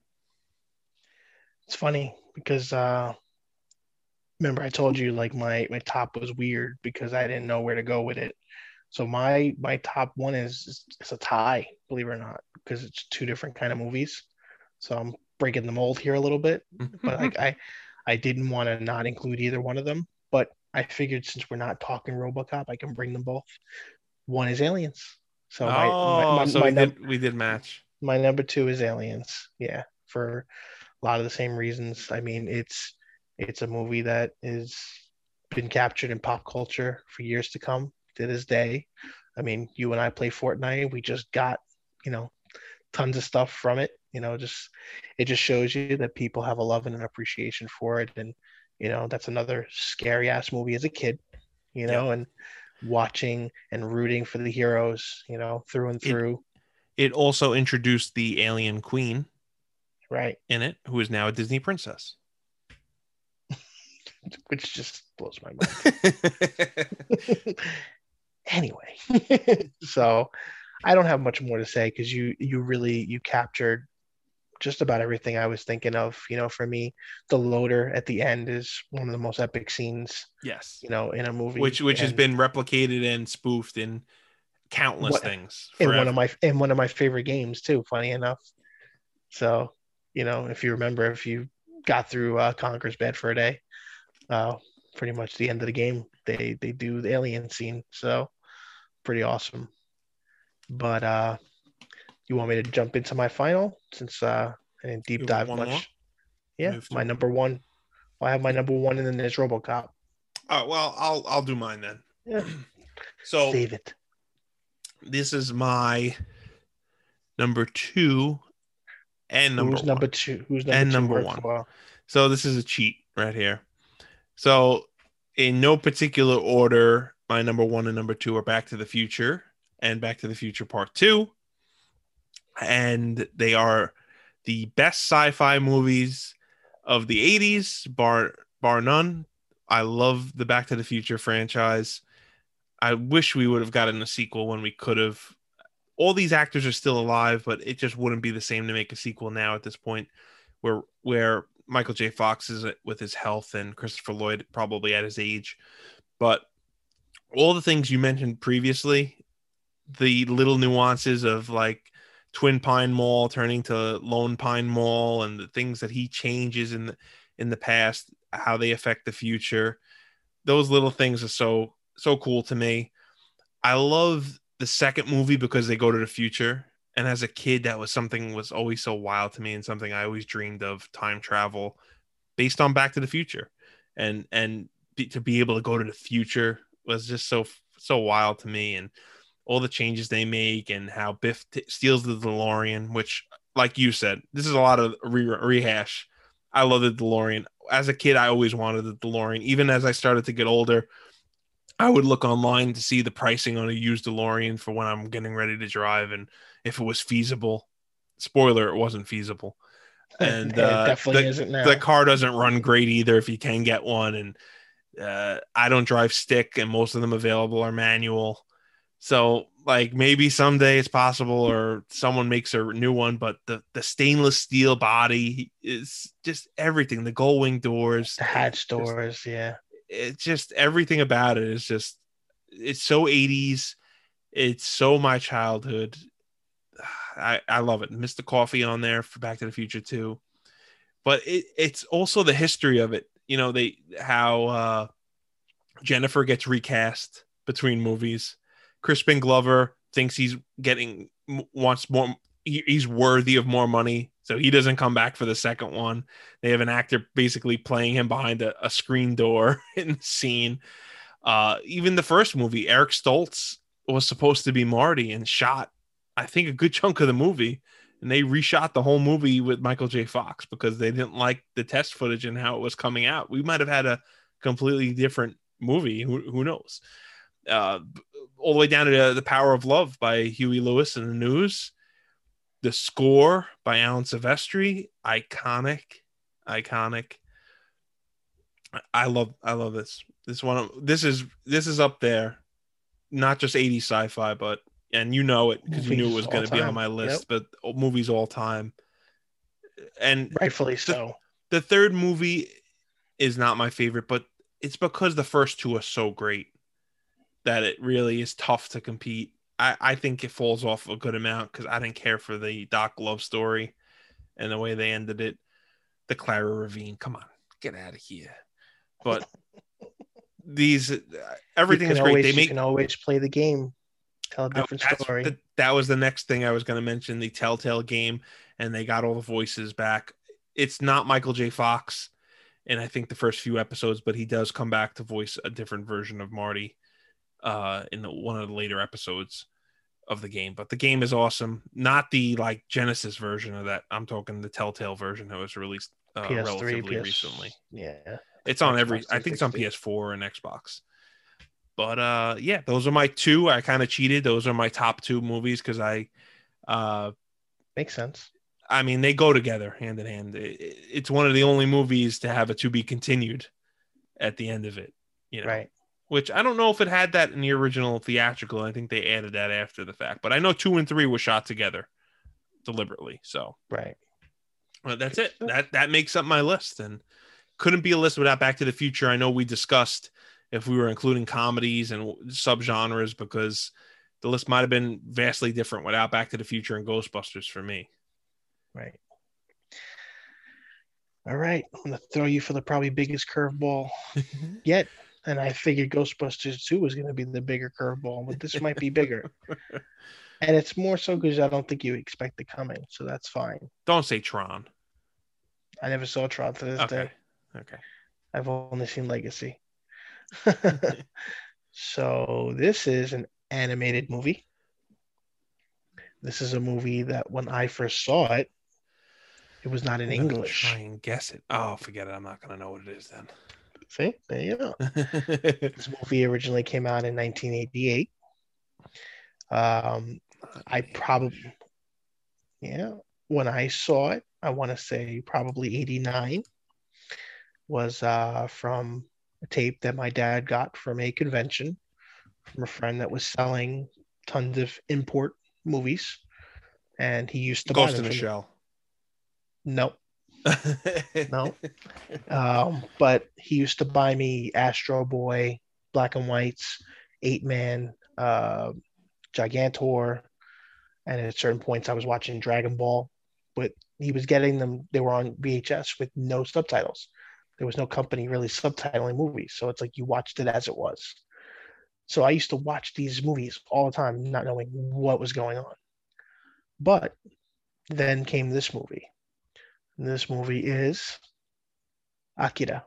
It's funny because remember I told you like my top was weird because I didn't know where to go with it. So my top one is it's a tie, believe it or not, because it's two different kind of movies. So I'm breaking the mold here a little bit, but I didn't want to not include either one of them. But I figured since we're not talking RoboCop, I can bring them both. One is Aliens. So we did match. My number two is Aliens. Yeah, for a lot of the same reasons. I mean, it's a movie that is been captured in pop culture for years to come. To this day, I mean, you and I play Fortnite. We just got, you know, tons of stuff from it. You know, it just shows you that people have a love and an appreciation for it. And you know, that's another scary ass movie as a kid. You know, and watching and rooting for the heroes. You know, through and through. It also introduced the alien queen, right? In it, who is now a Disney princess. Which just blows my mind. Anyway, so I don't have much more to say because you really captured just about everything I was thinking of. You know, for me, the loader at the end is one of the most epic scenes. Yes, you know, in a movie, which has been replicated and spoofed in countless things. Forever. In one of my favorite games too. Funny enough, so you know, if you remember, if you got through Conker's Bad for a Day, pretty much the end of the game, they do the alien scene. So pretty awesome. But you want me to jump into my final since I didn't deep dive much? More? Yeah, move my number one. Well, I have my number one and then there's RoboCop. Oh, well, I'll do mine then. Yeah. So save it. This is my number two and number one. Who's number two and number one? So this is a cheat right here. So in no particular order, my number one and number two are Back to the Future and Back to the Future Part 2. And they are the best sci-fi movies of the 80s, bar none. I love the Back to the Future franchise. I wish we would have gotten a sequel when we could have. All these actors are still alive, but it just wouldn't be the same to make a sequel now at this point where Michael J. Fox is with his health and Christopher Lloyd probably at his age. But all the things you mentioned previously, the little nuances of like Twin Pine Mall turning to Lone Pine Mall and the things that he changes in the past, how they affect the future. Those little things are so cool to me. I love the second movie because they go to the future. And as a kid, that was something was always so wild to me and something I always dreamed of, time travel based on Back to the Future. And to be able to go to the future was just so wild to me. And all the changes they make and how Biff steals the DeLorean, which, like you said, this is a lot of rehash. I love the DeLorean. As a kid, I always wanted the DeLorean. Even as I started to get older, I would look online to see the pricing on a used DeLorean for when I'm getting ready to drive and if it was feasible. Spoiler, it wasn't feasible. And it definitely isn't now. The car doesn't run great either if you can get one. And I don't drive stick and most of them available are manual. So like maybe someday it's possible or someone makes a new one, but the stainless steel body is just everything. The gull wing doors. The hatch doors, yeah. It's just everything about it is just, it's so 80s. It's so my childhood. I love it. Mr. Coffee on there for Back to the Future too. But it's also the history of it. You know, how Jennifer gets recast between movies. Crispin Glover thinks he's worthy of more money. So he doesn't come back for the second one. They have an actor basically playing him behind a screen door in the scene. Even the first movie, Eric Stoltz was supposed to be Marty and shot, I think, a good chunk of the movie. And they reshot the whole movie with Michael J. Fox because they didn't like the test footage and how it was coming out. We might have had a completely different movie. Who knows? All the way down to The Power of Love by Huey Lewis and the News. The score by Alan Silvestri. Iconic. I love this. This is up there. Not just 80s sci-fi, but and you know it because you knew it was going to be on my list, but movies all time. And rightfully so. The third movie is not my favorite, but it's because the first two are so great that it really is tough to compete. I think it falls off a good amount because I didn't care for the Doc love story and the way they ended it. The Clara Ravine, come on, get out of here. But everything is great. You can always play the game. Tell a different story. That was the next thing I was going to mention, the Telltale game, and they got all the voices back. It's not Michael J. Fox in I think the first few episodes, but he does come back to voice a different version of Marty in one of the later episodes of the game. But the game is awesome. Not the like Genesis version of that. I'm talking the Telltale version that was released PS3, relatively recently. Yeah. It's on I think it's on PS4 and Xbox. But yeah, those are my two. I kind of cheated. Those are my top two movies because I makes sense. I mean, they go together hand in hand. It's one of the only movies to have a to be continued at the end of it, you know? Right. Which I don't know if it had that in the original theatrical. I think they added that after the fact. But I know 2 and 3 were shot together deliberately. So right. Well, that's it. That makes up my list, and couldn't be a list without Back to the Future. I know we discussed if we were including comedies and subgenres, because the list might have been vastly different without Back to the Future and Ghostbusters for me. Right. All right. I'm going to throw you for the probably biggest curveball yet. And I figured Ghostbusters 2 was going to be the bigger curveball, but this might be bigger. And it's more so because I don't think you expect it coming. So that's fine. Don't say Tron. I never saw Tron to this day. Okay. I've only seen Legacy. So this is an animated movie. This is a movie that when I first saw it, it was not in English. Try and guess it. Oh, forget it. I'm not going to know what it is then. See, there you go. This movie originally came out in 1988. When I saw it, I want to say probably 89 was from a tape that my dad got from a convention from a friend that was selling tons of import movies, and he used to buy them. Ghost in the Shell. No. But he used to buy me Astro Boy, Black and Whites, 8-Man, Gigantor, and at certain points I was watching Dragon Ball, but he was getting them. They were on VHS with no subtitles. There was no company really subtitling movies, so it's like you watched it as it was. So I used to watch these movies all the time, not knowing what was going on. But then came this movie. And this movie is Akira.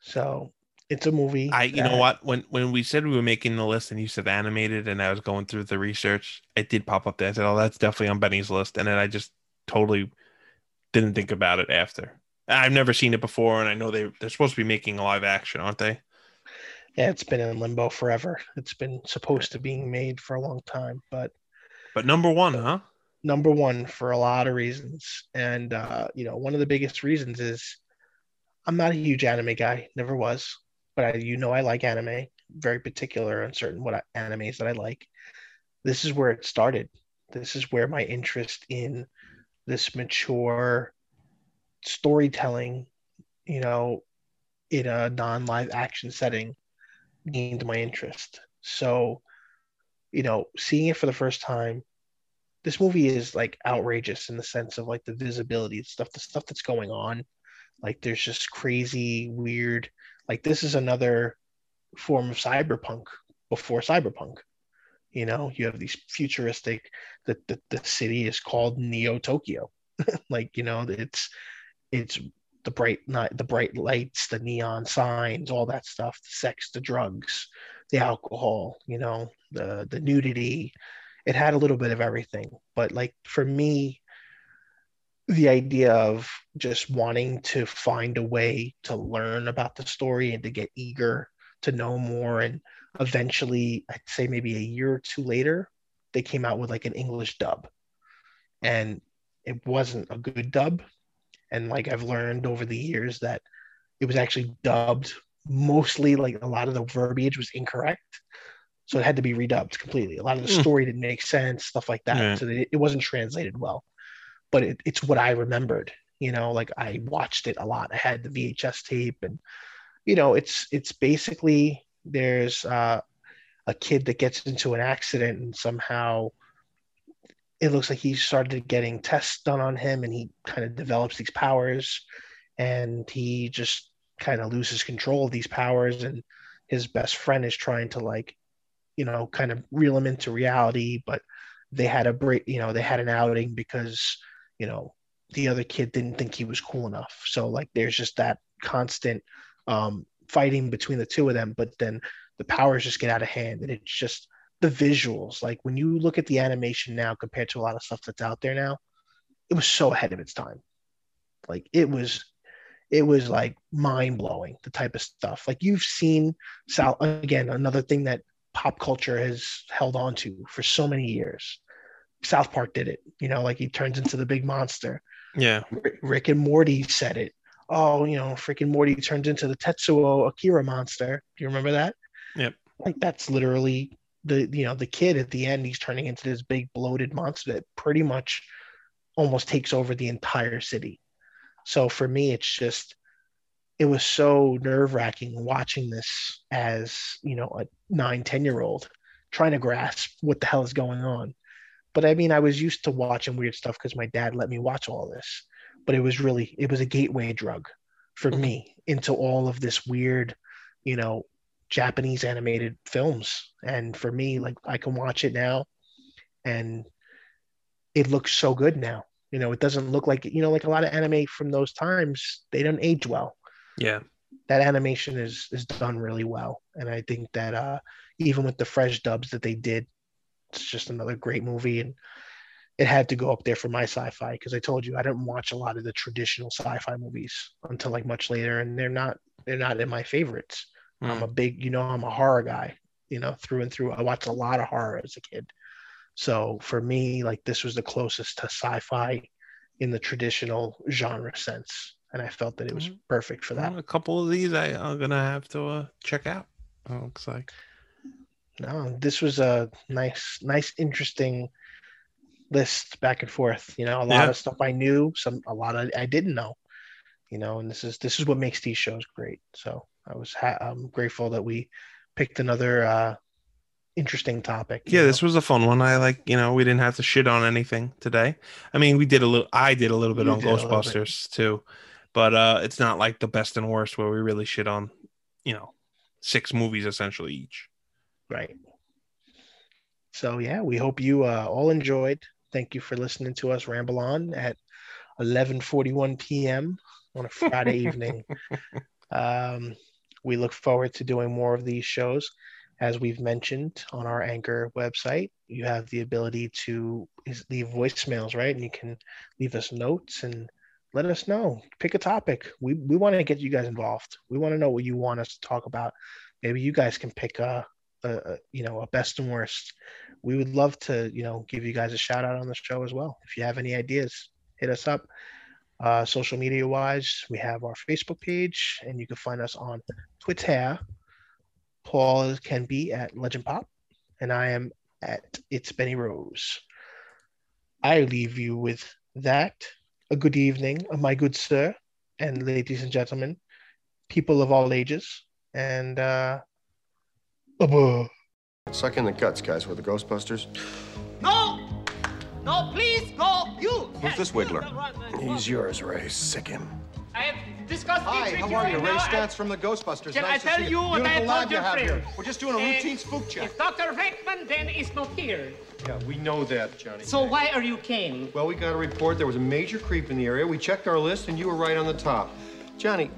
So it's a movie. When we said we were making the list and you said animated, and I was going through the research, it did pop up there. I said, "Oh, that's definitely on Benny's list," and then I just totally didn't think about it after. I've never seen it before, and I know they're supposed to be making a live action, aren't they? Yeah, it's been in limbo forever. It's been supposed to being made for a long time, but number one, huh? Number one for a lot of reasons, and one of the biggest reasons is I'm not a huge anime guy, never was, but I like anime, very particular on certain animes that I like. This is where it started. This is where my interest in this mature storytelling, in a non-live action setting, gained my interest. So, seeing it for the first time, this movie is like outrageous in the sense of like the visibility stuff, the stuff that's going on. Like there's just crazy, weird, like this is another form of cyberpunk before cyberpunk. You have these futuristic that the city is called Neo Tokyo. Like, it's the bright lights, the neon signs, all that stuff, the sex, the drugs, the alcohol, you know, the nudity. It had a little bit of everything. But like for me, the idea of just wanting to find a way to learn about the story and to get eager to know more. And eventually, I'd say maybe a year or two later, they came out with like an English dub. And it wasn't a good dub. And like I've learned over the years that it was actually dubbed mostly, like a lot of the verbiage was incorrect. So it had to be redubbed completely. A lot of the story didn't make sense, stuff like that. Yeah. So it wasn't translated well. But it's what I remembered, you know, like I watched it a lot. I had the VHS tape and, you know, it's basically there's a kid that gets into an accident and somehow it looks like he started getting tests done on him and he kind of develops these powers and he just kind of loses control of these powers. And his best friend is trying to like, you know, kind of reel him into reality, but they had a break, you know, they had an outing because, you know, the other kid didn't think he was cool enough. So like, there's just that constant fighting between the two of them, but then the powers just get out of hand. And it's just the visuals. Like when you look at the animation now compared to a lot of stuff that's out there now, it was so ahead of its time. Like it was like mind blowing, the type of stuff like you've seen. South, again, another thing that pop culture has held on to for so many years. South Park did it, you know, like he turns into the big monster. Yeah. Rick and Morty said it. Oh, you know, freaking Morty turns into the Tetsuo Akira monster. Do you remember that? Yep. Like that's literally the, you know, the kid at the end, he's turning into this big bloated monster that pretty much almost takes over the entire city. So for me, it's just, it was so nerve-wracking watching this as, you know, a 9-10-year-old trying to grasp what the hell is going on. But I mean, I was used to watching weird stuff because my dad let me watch all this, but it was a gateway drug for me into all of this weird, you know, Japanese animated films. And for me, like I can watch it now and it looks so good now. You know, it doesn't look like, you know, like a lot of anime from those times, they don't age well. Yeah, that animation is done really well, and I think that even with the fresh dubs that they did, it's just another great movie, and it had to go up there for my sci-fi because I told you I didn't watch a lot of the traditional sci-fi movies until like much later, and they're not in my favorites. I'm a big, you know, I'm a horror guy, you know, through and through. I watched a lot of horror as a kid, so for me, like this was the closest to sci-fi in the traditional genre sense. And I felt that it was perfect for that. Well, a couple of these I'm going to have to check out. It looks like. No, this was a nice, interesting list back and forth. You know, a lot of stuff I knew, a lot I didn't know, you know, and this is what makes these shows great. So I was I'm grateful that we picked another interesting topic. Yeah, this was a fun one. I like, you know, we didn't have to shit on anything today. I mean, I did a little bit on Ghostbusters too. But it's not like the best and worst where we really shit on, you know, 6 movies essentially each. Right. So, yeah, we hope you all enjoyed. Thank you for listening to us ramble on at 11:41 p.m. on a Friday evening. We look forward to doing more of these shows. As we've mentioned on our Anchor website, you have the ability to leave voicemails, right? And you can leave us notes and let us know. Pick a topic. We want to get you guys involved. We want to know what you want us to talk about. Maybe you guys can pick a best and worst. We would love to, you know, give you guys a shout out on the show as well. If you have any ideas, hit us up. Social media wise, we have our Facebook page, and you can find us on Twitter. Paul can be at Legend Pop, and I am at It's Benny Rose. I leave you with that. A good evening, my good sir, and ladies and gentlemen, people of all ages, and suck in the guts, guys. We're the Ghostbusters. No, please go. You. Who's this Wiggler? He's yours, Ray. Sick him. I have discussed things with you. Hi, how are you? Ray Stantz from the Ghostbusters. Can I tell you what I told your friend? We're just doing a routine spook check. If Dr. Reckman then is not here. Yeah, we know that, Johnny. So why are you came? Well, we got a report. There was a major creep in the area. We checked our list, and you were right on the top. Johnny,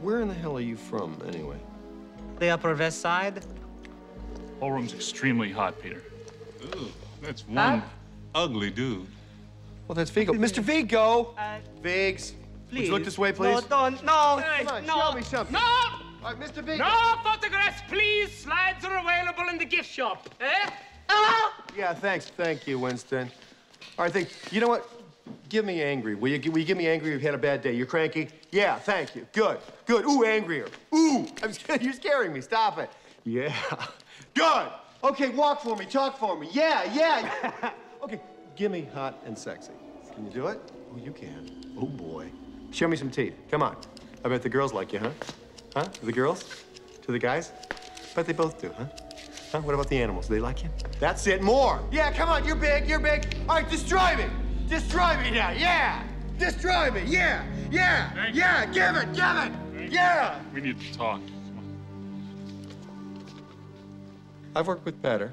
where in the hell are you from, anyway? The Upper West Side. Whole room's extremely hot, Peter. Ooh, that's one ugly dude. Well, that's Vigo. Mr. Vigo! Viggs, please. Would you look this way, please? No, don't. No, hey, come on, no. Show me something. No! All right, Mr. Vigo. No photographs, please. Slides are available in the gift shop. Eh? Hello? Yeah, thanks. Thank you, Winston. All right, you know what? Give me angry. Will you give me angry? You've had a bad day. You're cranky? Yeah, thank you. Good, good. Ooh, angrier. Ooh, I'm scared. You're scaring me. Stop it. Yeah. Good. Okay, walk for me. Talk for me. Yeah, yeah. Okay, give me hot and sexy. Can you do it? Oh, you can. Oh, boy. Show me some teeth. Come on. I bet the girls like you, huh? Huh? To the girls? To the guys? I bet they both do, huh? Huh? What about the animals? Do they like you? That's it. More. Yeah, come on. You're big. You're big. All right, destroy me. Destroy me now, yeah! Destroy me, yeah! Yeah! Thank yeah! You. Give it! Give it! Yeah! We need to talk. I've worked with better,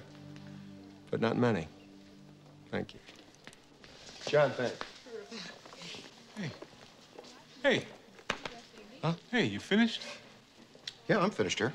but not many. Thank you. John, thanks. Hey. Hey. Huh? Hey, you finished? Yeah, I'm finished here.